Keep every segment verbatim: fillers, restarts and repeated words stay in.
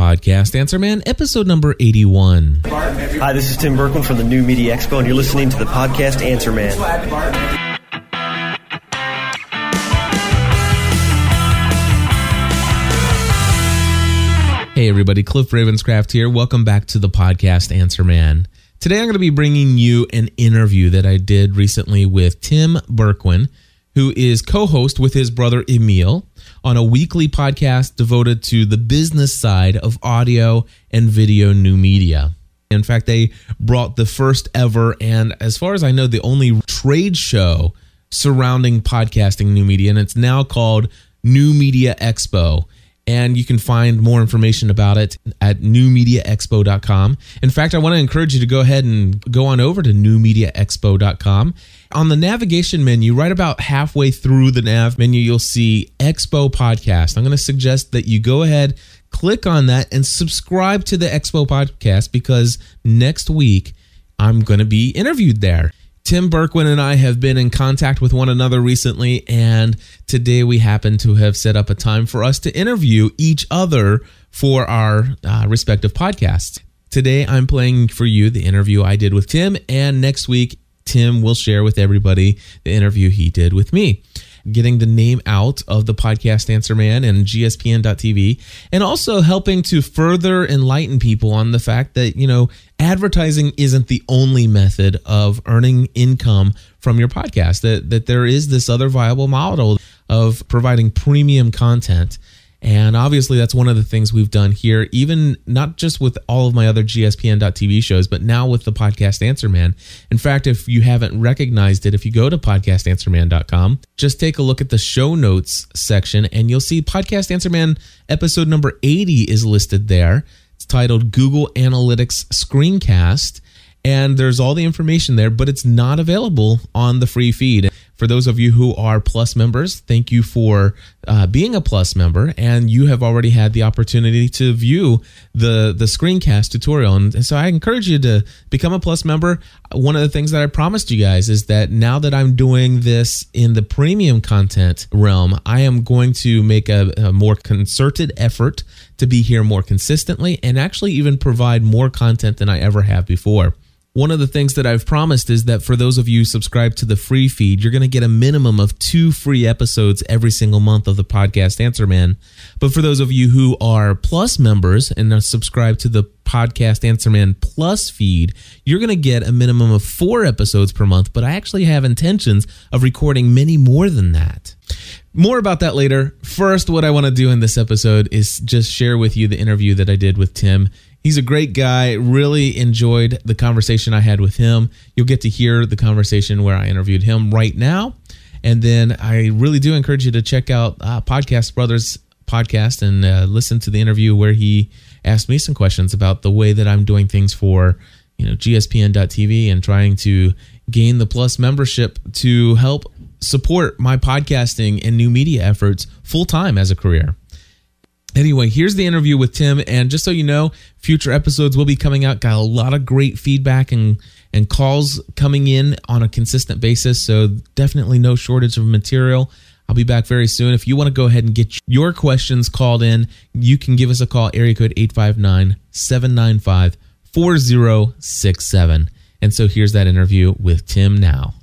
Podcast Answer Man, episode number eighty-one. Hi, this is Tim Bourquin from the New Media Expo, and you're listening to the Podcast Answer Man. Hey everybody, Cliff Ravenscraft here. Welcome back to the Podcast Answer Man. Today I'm going to be bringing you an interview that I did recently with Tim Bourquin, who is co-host with his brother Emil on a weekly podcast devoted to the business side of audio and video new media. In fact, they brought the first ever and, as far as I know, the only trade show surrounding podcasting new media, and it's now called New Media Expo. And you can find more information about it at new media expo dot com. In fact, I want to encourage you to go ahead and go on over to new media expo dot com. On the navigation menu, right about halfway through the nav menu, you'll see Expo Podcast. I'm going to suggest that you go ahead, click on that, and subscribe to the Expo Podcast, because next week I'm going to be interviewed there. Tim Bourquin and I have been in contact with one another recently, and today we happen to have set up a time for us to interview each other for our uh, respective podcasts. Today, I'm playing for you the interview I did with Tim, and next week, Tim will share with everybody the interview he did with me. Getting the name out of the Podcast Answer Man and G S P N dot T V, and also helping to further enlighten people on the fact that, you know, advertising isn't the only method of earning income from your podcast, that, that there is this other viable model of providing premium content. And obviously, that's one of the things we've done here, even not just with all of my other G S P N dot T V shows, but now with the Podcast Answer Man. In fact, if you haven't recognized it, if you go to podcast answer man dot com, just take a look at the show notes section and you'll see Podcast Answer Man episode number eighty is listed there. It's titled Google Analytics Screencast. And there's all the information there, but it's not available on the free feed. For those of you who are Plus members, thank you for uh, being a Plus member, and you have already had the opportunity to view the, the screencast tutorial. And so I encourage you to become a Plus member. One of the things that I promised you guys is that now that I'm doing this in the premium content realm, I am going to make a, a more concerted effort to be here more consistently and actually even provide more content than I ever have before. One of the things that I've promised is that for those of you who subscribe to the free feed, you're going to get a minimum of two free episodes every single month of the Podcast Answer Man. But for those of you who are Plus members and are subscribed to the Podcast Answer Man Plus feed, you're going to get a minimum of four episodes per month. But I actually have intentions of recording many more than that. More about that later. First, what I want to do in this episode is just share with you the interview that I did with Tim. He's a great guy. Really enjoyed the conversation I had with him. You'll get to hear the conversation where I interviewed him right now. And then I really do encourage you to check out uh, Podcast Brothers podcast and uh, listen to the interview where he asked me some questions about the way that I'm doing things for, you know, G S P N dot T V and trying to gain the Plus membership to help support my podcasting and new media efforts full time as a career. Anyway, here's the interview with Tim, and just so you know, future episodes will be coming out. Got a lot of great feedback and, and calls coming in on a consistent basis, so definitely no shortage of material. I'll be back very soon. If you want to go ahead and get your questions called in, you can give us a call, area code eight five nine, seven nine five, four zero six seven. And so here's that interview with Tim now.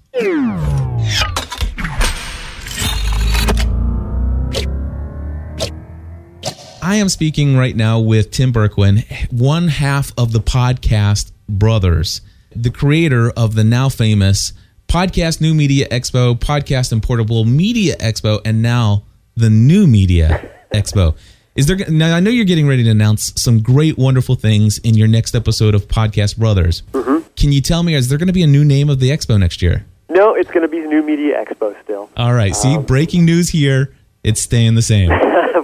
I am speaking right now with Tim Bourquin, one half of the Podcast Brothers, the creator of the now famous Podcast New Media Expo, Podcast and Portable Media Expo, and now the New Media Expo. Is there? Now, I know you're getting ready to announce some great, wonderful things in your next episode of Podcast Brothers. Mm-hmm. Can you tell me, is there going to be a new name of the expo next year? No, it's going to be New Media Expo still. All right. See, um, breaking news here. It's staying the same.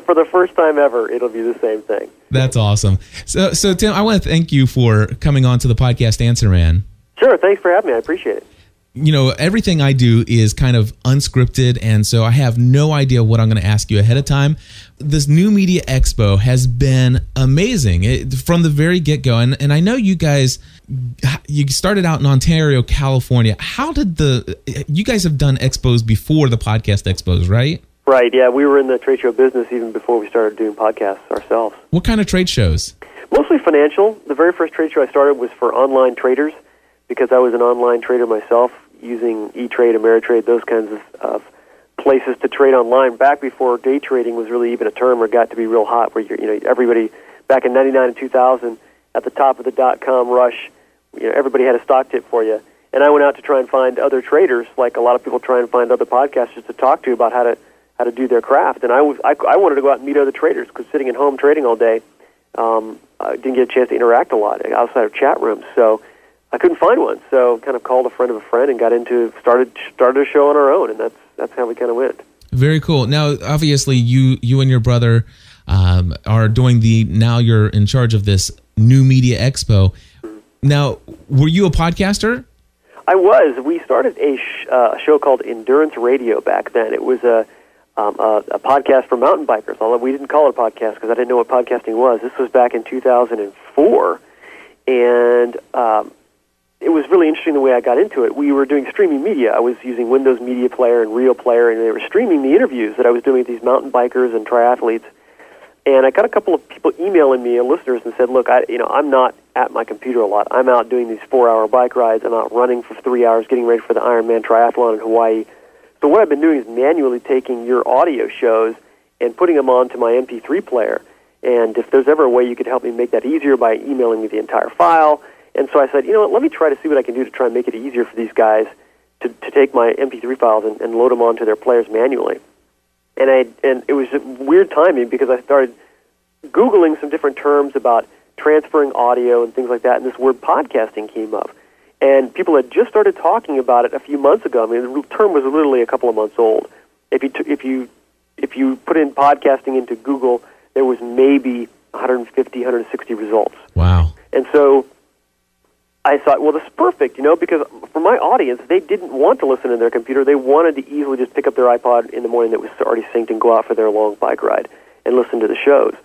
For the first time ever, it'll be the same thing. That's awesome. So, so Tim, I want to thank you for coming on to the Podcast Answer Man. Sure. Thanks for having me. I appreciate it. You know, everything I do is kind of unscripted, and so I have no idea what I'm going to ask you ahead of time. This New Media Expo has been amazing it, from the very get-go, and, and I know you guys, you started out in Ontario, California. How did the, you guys have done expos before the podcast expos, right? Right, yeah. We were in the trade show business even before we started doing podcasts ourselves. What kind of trade shows? Mostly financial. The very first trade show I started was for online traders because I was an online trader myself using E-Trade, Ameritrade, those kinds of, of places to trade online back before day trading was really even a term or got to be real hot where, you're, you know, everybody back in ninety-nine and two thousand at the top of the dot-com rush, you know, everybody had a stock tip for you. And I went out to try and find other traders, like a lot of people try and find other podcasters to talk to about how to how to do their craft. And I, was, I, I wanted to go out and meet other traders because sitting at home trading all day, um, I didn't get a chance to interact a lot outside of chat rooms. So I couldn't find one. So kind of called a friend of a friend and got into started started a show on our own, and that's that's how we kind of went. Very cool. Now, obviously, you you and your brother um, are doing the now you're in charge of this New Media Expo. Now, were you a podcaster? I was. We started a sh- uh, show called Endurance Radio back then. It was a, um, a, a podcast for mountain bikers, although we didn't call it a podcast because I didn't know what podcasting was. This was back in two thousand four, and um, it was really interesting the way I got into it. We were doing streaming media. I was using Windows Media Player and Real Player, and they were streaming the interviews that I was doing with these mountain bikers and triathletes. And I got a couple of people emailing me, listeners, and said, look, I, you know, I'm not at my computer a lot. I'm out doing these four-hour bike rides. I'm out running for three hours, getting ready for the Ironman triathlon in Hawaii. So what I've been doing is manually taking your audio shows and putting them onto my M P three player. And if there's ever a way you could help me make that easier by emailing me the entire file. And so I said, you know what, let me try to see what I can do to try and make it easier for these guys to, to take my M P three files and, and load them onto their players manually. And I and it was weird timing because I started Googling some different terms about transferring audio and things like that, and this word podcasting came up. And people had just started talking about it a few months ago. I mean, the term was literally a couple of months old. If you t- if you if you put in podcasting into Google, there was maybe one hundred fifty, one hundred sixty results. Wow! And so I thought, well, this is perfect, you know, because for my audience, they didn't want to listen to their computer. They wanted to easily just pick up their iPod in the morning that was already synced and go out for their long bike ride and listen to the shows.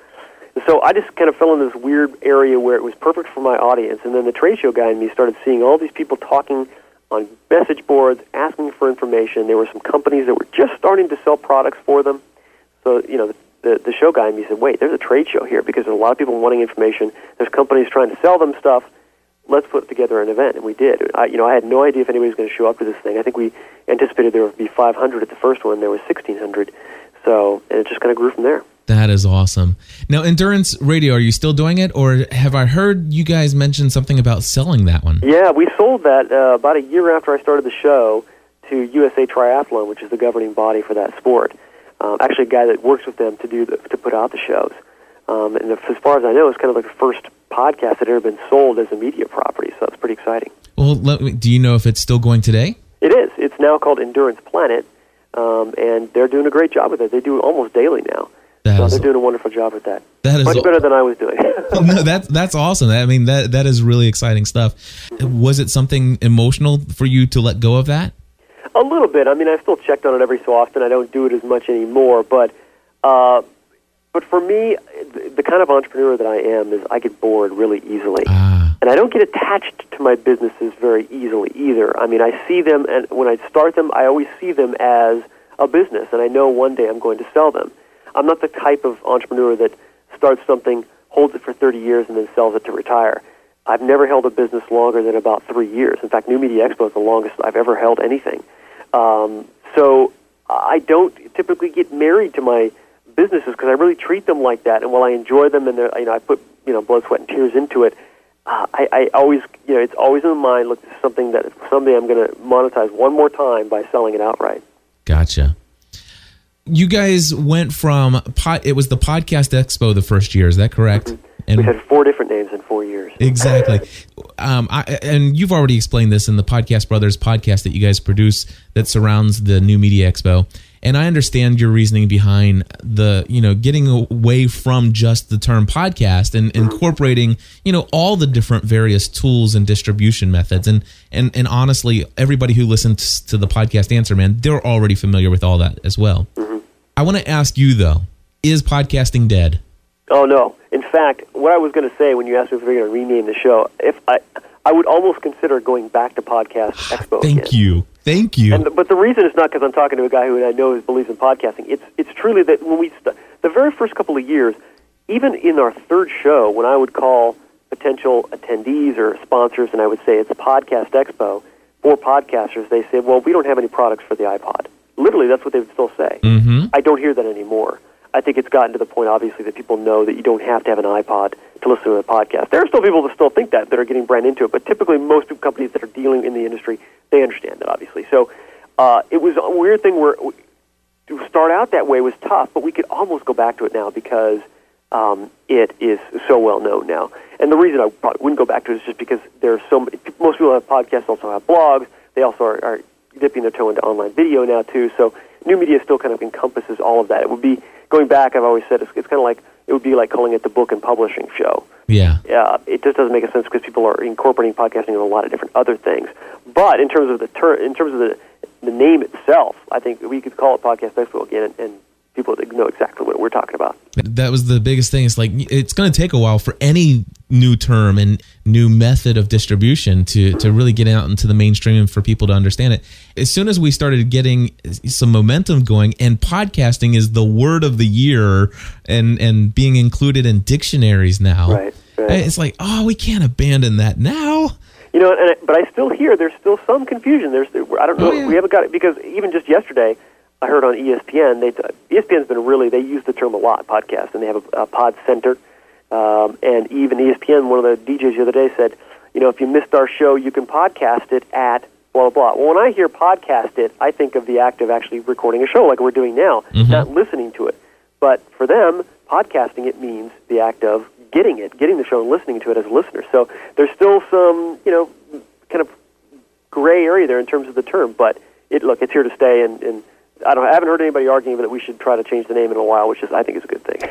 And so I just kind of fell in this weird area where it was perfect for my audience. And then the trade show guy and me started seeing all these people talking on message boards, asking for information. There were some companies that were just starting to sell products for them. So, you know, the, the, the show guy and me said, wait, there's a trade show here because there's a lot of people wanting information. There's companies trying to sell them stuff. Let's put together an event, and we did. I, you know, I had no idea if anybody was going to show up to this thing. I think we anticipated there would be five hundred at the first one. There was sixteen hundred, so and it just kind of grew from there. That is awesome. Now, Endurance Radio, are you still doing it, or have I heard you guys mention something about selling that one? Yeah, we sold that uh, about a year after I started the show to U S A Triathlon, which is the governing body for that sport. Um, actually, a guy that works with them to do the, to put out the shows. Um, and if, as far as I know, it's kind of like the first podcast that had ever been sold as a media property, so that's pretty exciting. Well, let me, do you know if it's still going today? It is. It's now called Endurance Planet, um, and they're doing a great job with it. They do it almost daily now. That so is, they're doing a wonderful job with that. That is much better than I was doing. No, that's that's awesome. I mean, that that is really exciting stuff. Mm-hmm. Was it something emotional for you to let go of that? A little bit. I mean, I've still checked on it every so often. I don't do it as much anymore, but. Uh, But for me, the kind of entrepreneur that I am is I get bored really easily. Ah. And I don't get attached to my businesses very easily either. I mean, I see them, and when I start them, I always see them as a business, and I know one day I'm going to sell them. I'm not the type of entrepreneur that starts something, holds it for thirty years, and then sells it to retire. I've never held a business longer than about three years. In fact, New Media Expo is the longest I've ever held anything. Um, so I don't typically get married to my businesses because I really treat them like that, and while I enjoy them and you know I put you know blood, sweat, and tears into it, uh, I, I always you know it's always in my mind. Look, this is something that someday I'm going to monetize one more time by selling it outright. Gotcha. You guys went from pot, it was the Podcast Expo the first year. Is that correct? Mm-hmm. And we had four different names in four years. Exactly. um, I, and you've already explained this in the Podcast Brothers podcast that you guys produce that surrounds the New Media Expo. And I understand your reasoning behind the, you know, getting away from just the term podcast and incorporating, you know, all the different various tools and distribution methods. And and and honestly, everybody who listens to the Podcast Answer Man, they're already familiar with all that as well. Mm-hmm. I want to ask you, though, is podcasting dead? Oh, no. In fact, what I was going to say when you asked me if we were going to rename the show, if I I would almost consider going back to Podcast Expo. Thank again. you. Thank you. And, but the reason is not because I'm talking to a guy who I know believes in podcasting. It's it's truly that when we st- the very first couple of years, even in our third show, when I would call potential attendees or sponsors and I would say it's a podcast expo for podcasters, they say, well, we don't have any products for the iPod. Literally, that's what they would still say. Mm-hmm. I don't hear that anymore. I think it's gotten to the point, obviously, that people know that you don't have to have an iPod to listen to a podcast. There are still people that still think that, that are getting brand into it, but typically most companies that are dealing in the industry, they understand that, obviously. So uh, it was a weird thing where we, to start out that way was tough, but we could almost go back to it now because um, it is so well known now. And the reason I probably wouldn't go back to it is just because there are so many, most people have podcasts, also have blogs. They also are, are dipping their toe into online video now, too. So new media still kind of encompasses all of that. It would be, going back, I've always said it's, it's kind of like, it would be like calling it the book and publishing show. Yeah. Uh, it just doesn't make a sense because people are incorporating podcasting in a lot of different other things. But in terms of the ter- in terms of the, the name itself, I think we could call it Podcast Expo again, and, and people know exactly what we're talking about. That was the biggest thing. It's like it's going to take a while for any new term and new method of distribution to, to really get out into the mainstream and for people to understand it. As soon as we started getting some momentum going, and podcasting is the word of the year and, and being included in dictionaries now, right, right. It's like, oh, we can't abandon that now. You know, and I, but I still hear there's still some confusion. There's I don't know. Oh, yeah. We haven't got it because even just yesterday, I heard on E S P N, they E S P N's been really, they use the term a lot, podcast, and they have a, a pod center. Um, and even E S P N, one of the D Js the other day said, you know, if you missed our show, you can podcast it at blah, blah, blah. Well, when I hear podcast it, I think of the act of actually recording a show like we're doing now, mm-hmm. not listening to it. But for them, podcasting it means the act of getting it, getting the show and listening to it as listeners. So there's still some, you know, kind of gray area there in terms of the term. But it look, it's here to stay, and... and I don't. I haven't heard anybody arguing that we should try to change the name in a while, which is, I think, is a good thing.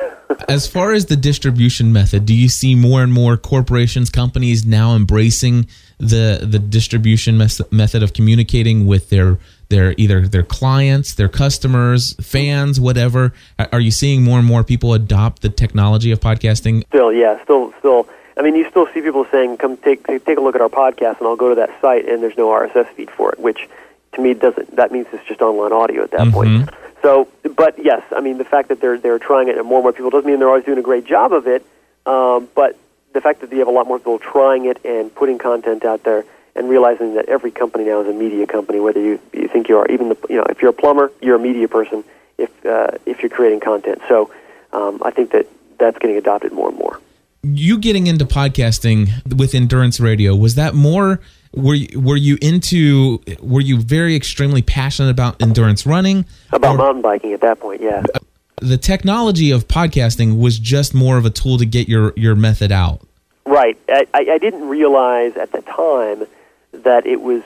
As far as the distribution method, do you see more and more corporations, companies now embracing the the distribution mes- method of communicating with their their either their clients, their customers, fans, whatever? Are you seeing more and more people adopt the technology of podcasting? Still, yeah, still, still. I mean, you still see people saying, "Come take take, take a look at our podcast," and I'll go to that site, and there's no R S S feed for it, which. To me, doesn't that means it's just online audio at that mm-hmm. point? So, but yes, I mean the fact that they're they're trying it and more and more people doesn't mean they're always doing a great job of it. Um, but the fact that you have a lot more people trying it and putting content out there and realizing that every company now is a media company, whether you, you think you are, even the you know if you're a plumber, you're a media person if uh, if you're creating content. So, um, I think that that's getting adopted more and more. You getting into podcasting with Endurance Radio, was that more? Were you, were you into? Were you very extremely passionate about endurance running? About or, mountain biking at that point, yeah. The technology of podcasting was just more of a tool to get your, your method out. Right. I, I didn't realize at the time that it was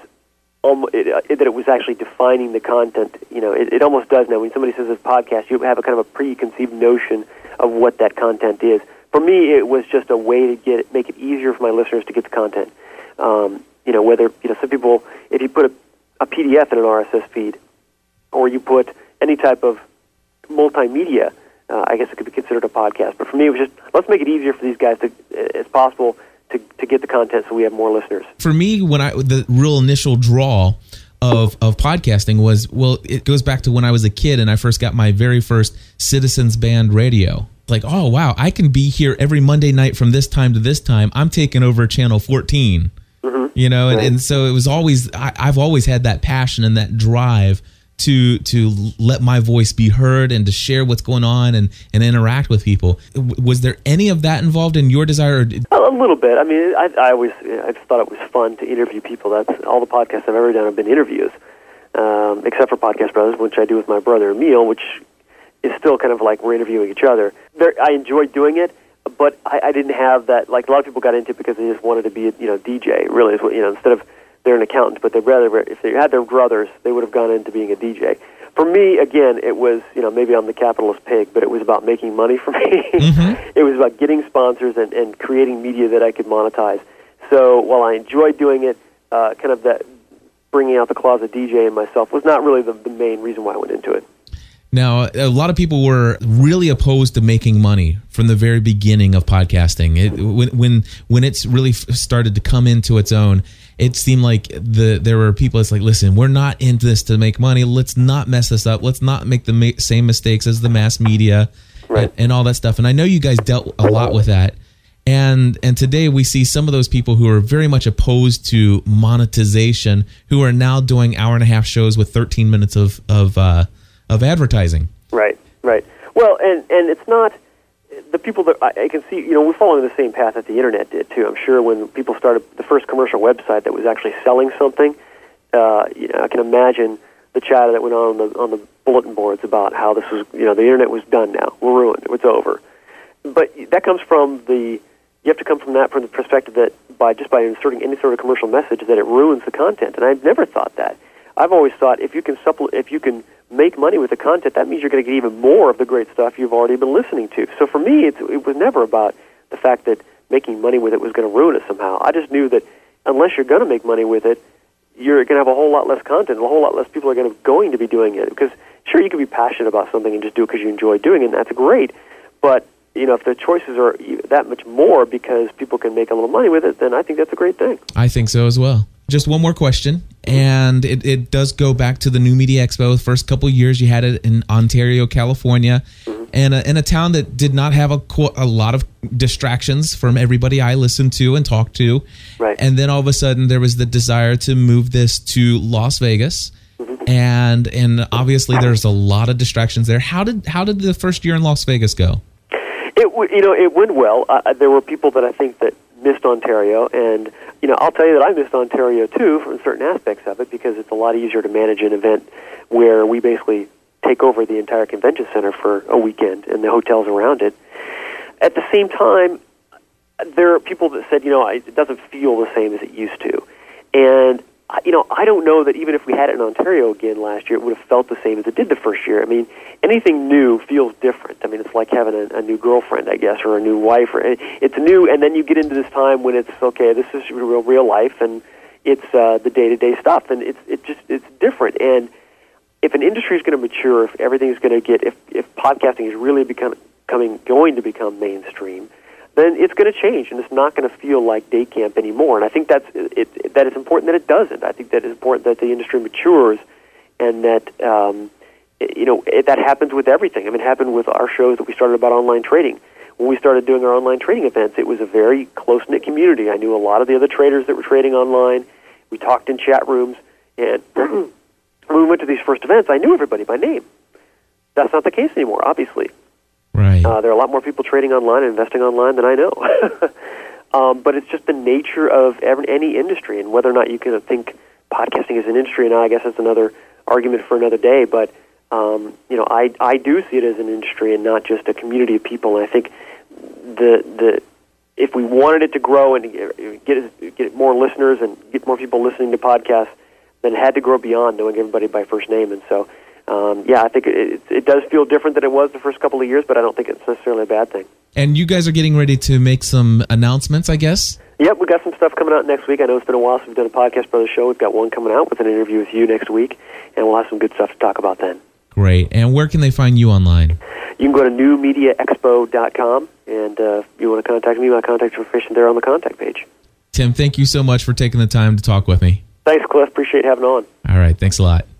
um, it, uh, that it was actually defining the content. You know, it, it almost does now. When somebody says it's a podcast, you have a kind of a preconceived notion of what that content is. For me, it was just a way to get it, make it easier for my listeners to get the content. Um, You know, whether, you know, some people, if you put a, a P D F in an R S S feed or you put any type of multimedia, uh, I guess it could be considered a podcast. But for me, it was just, let's make it easier for these guys to, as possible to, to get the content so we have more listeners. For me, when I the real initial draw of of podcasting was, well, it goes back to when I was a kid and I first got my very first Citizens Band radio. Like, oh, wow, I can be here every Monday night from this time to this time. I'm taking over Channel fourteen. You know, and, and so it was always, I, I've always had that passion and that drive to to let my voice be heard and to share what's going on and, and interact with people. Was there any of that involved in your desire? A little bit. I mean, I, I always I just thought it was fun to interview people. That's all the podcasts I've ever done have been interviews, um, except for Podcast Brothers, which I do with my brother Emil, which is still kind of like we're interviewing each other. There, I enjoy doing it. But I, I didn't have that. Like a lot of people got into it because they just wanted to be, a, you know, D J. Really, is what you know. Instead of they're an accountant, but they rather if they had their brothers, they would have gone into being a D J. For me, again, it was you know maybe I'm the capitalist pig, but it was about making money for me. Mm-hmm. It was about getting sponsors and, and creating media that I could monetize. So while I enjoyed doing it, uh, kind of that bringing out the closet D J in myself was not really the, the main reason why I went into it. Now, a lot of people were really opposed to making money from the very beginning of podcasting. It, when when when it's really started to come into its own, it seemed like the there were people that's like, listen, we're not into this to make money. Let's not mess this up. Let's not make the ma- same mistakes as the mass media, right. and, and all that stuff. And I know you guys dealt a lot with that. And and today we see some of those people who are very much opposed to monetization, who are now doing hour and a half shows with thirteen minutes of of uh, of advertising. Right, right. Well, and, and it's not the people that I, I can see. You know, we're following the same path that the internet did too. I'm sure when people started the first commercial website that was actually selling something, uh, you know, I can imagine the chatter that went on on the, on the bulletin boards about how this was. You know, the internet was done now. We're ruined. It's over. But that comes from the. You have to come from that from the perspective that by just by inserting any sort of commercial message that it ruins the content, and I've never thought that. I've always thought if you can supple- if you can make money with the content, that means you're going to get even more of the great stuff you've already been listening to. So for me, it's, it was never about the fact that making money with it was going to ruin it somehow. I just knew that unless you're going to make money with it, you're going to have a whole lot less content, and a whole lot less people are going to, going to be doing it. Because sure, you can be passionate about something and just do it because you enjoy doing it, and that's great, but you know, if the choices are that much more because people can make a little money with it, then I think that's a great thing. I think so as well. Just one more question, and it, it does go back to the New Media Expo. The first couple of years you had it in Ontario, California, mm-hmm. and a, in a town that did not have a, a lot of distractions from everybody I listened to and talked to. Right. And then all of a sudden there was the desire to move this to Las Vegas, mm-hmm. and and obviously there's a lot of distractions there. How did how did the first year in Las Vegas go? It, you know, it went well. Uh, there were people that I think that missed Ontario, and you know, I'll tell you that I missed Ontario too from certain aspects of it because it's a lot easier to manage an event where we basically take over the entire convention center for a weekend and the hotels around it. At the same time, there are people that said, you know, it doesn't feel the same as it used to, and you know, I don't know that even if we had it in Ontario again last year, it would have felt the same as it did the first year. I mean, anything new feels different. I mean, it's like having a, a new girlfriend, I guess, or a new wife. Or, it's new, and then you get into this time when it's, okay, this is real, real life, and it's uh, the day-to-day stuff, and it's it just it's different. And if an industry is going to mature, if everything's going to get, if, if podcasting is really become, coming, going to become mainstream, then it's going to change, and it's not going to feel like day camp anymore. And I think that's it, that it's important that it doesn't. I think that it's important that the industry matures, and that um, it, you know it, that happens with everything. I mean, it happened with our shows that we started about online trading. When we started doing our online trading events, it was a very close-knit community. I knew a lot of the other traders that were trading online. We talked in chat rooms, and when we went to these first events, I knew everybody by name. That's not the case anymore, obviously. Right. Uh, there are a lot more people trading online and investing online than I know. um, but it's just the nature of every, any industry, and whether or not you can think podcasting is an industry, and I guess that's another argument for another day. But um, you know, I I do see it as an industry and not just a community of people. And I think the the if we wanted it to grow and get get more listeners and get more people listening to podcasts, then it had to grow beyond knowing everybody by first name. And so. Um, yeah, I think it, it does feel different than it was the first couple of years, but I don't think it's necessarily a bad thing. And you guys are getting ready to make some announcements, I guess? Yep, we've got some stuff coming out next week. I know it's been a while since we've done a Podcast Brothers show. We've got one coming out with an interview with you next week, and we'll have some good stuff to talk about then. Great. And where can they find you online? You can go to new media expo dot com, and uh, if you want to contact me, my contact information there on the contact page. Tim, thank you so much for taking the time to talk with me. Thanks, Cliff. Appreciate having on. All right, thanks a lot.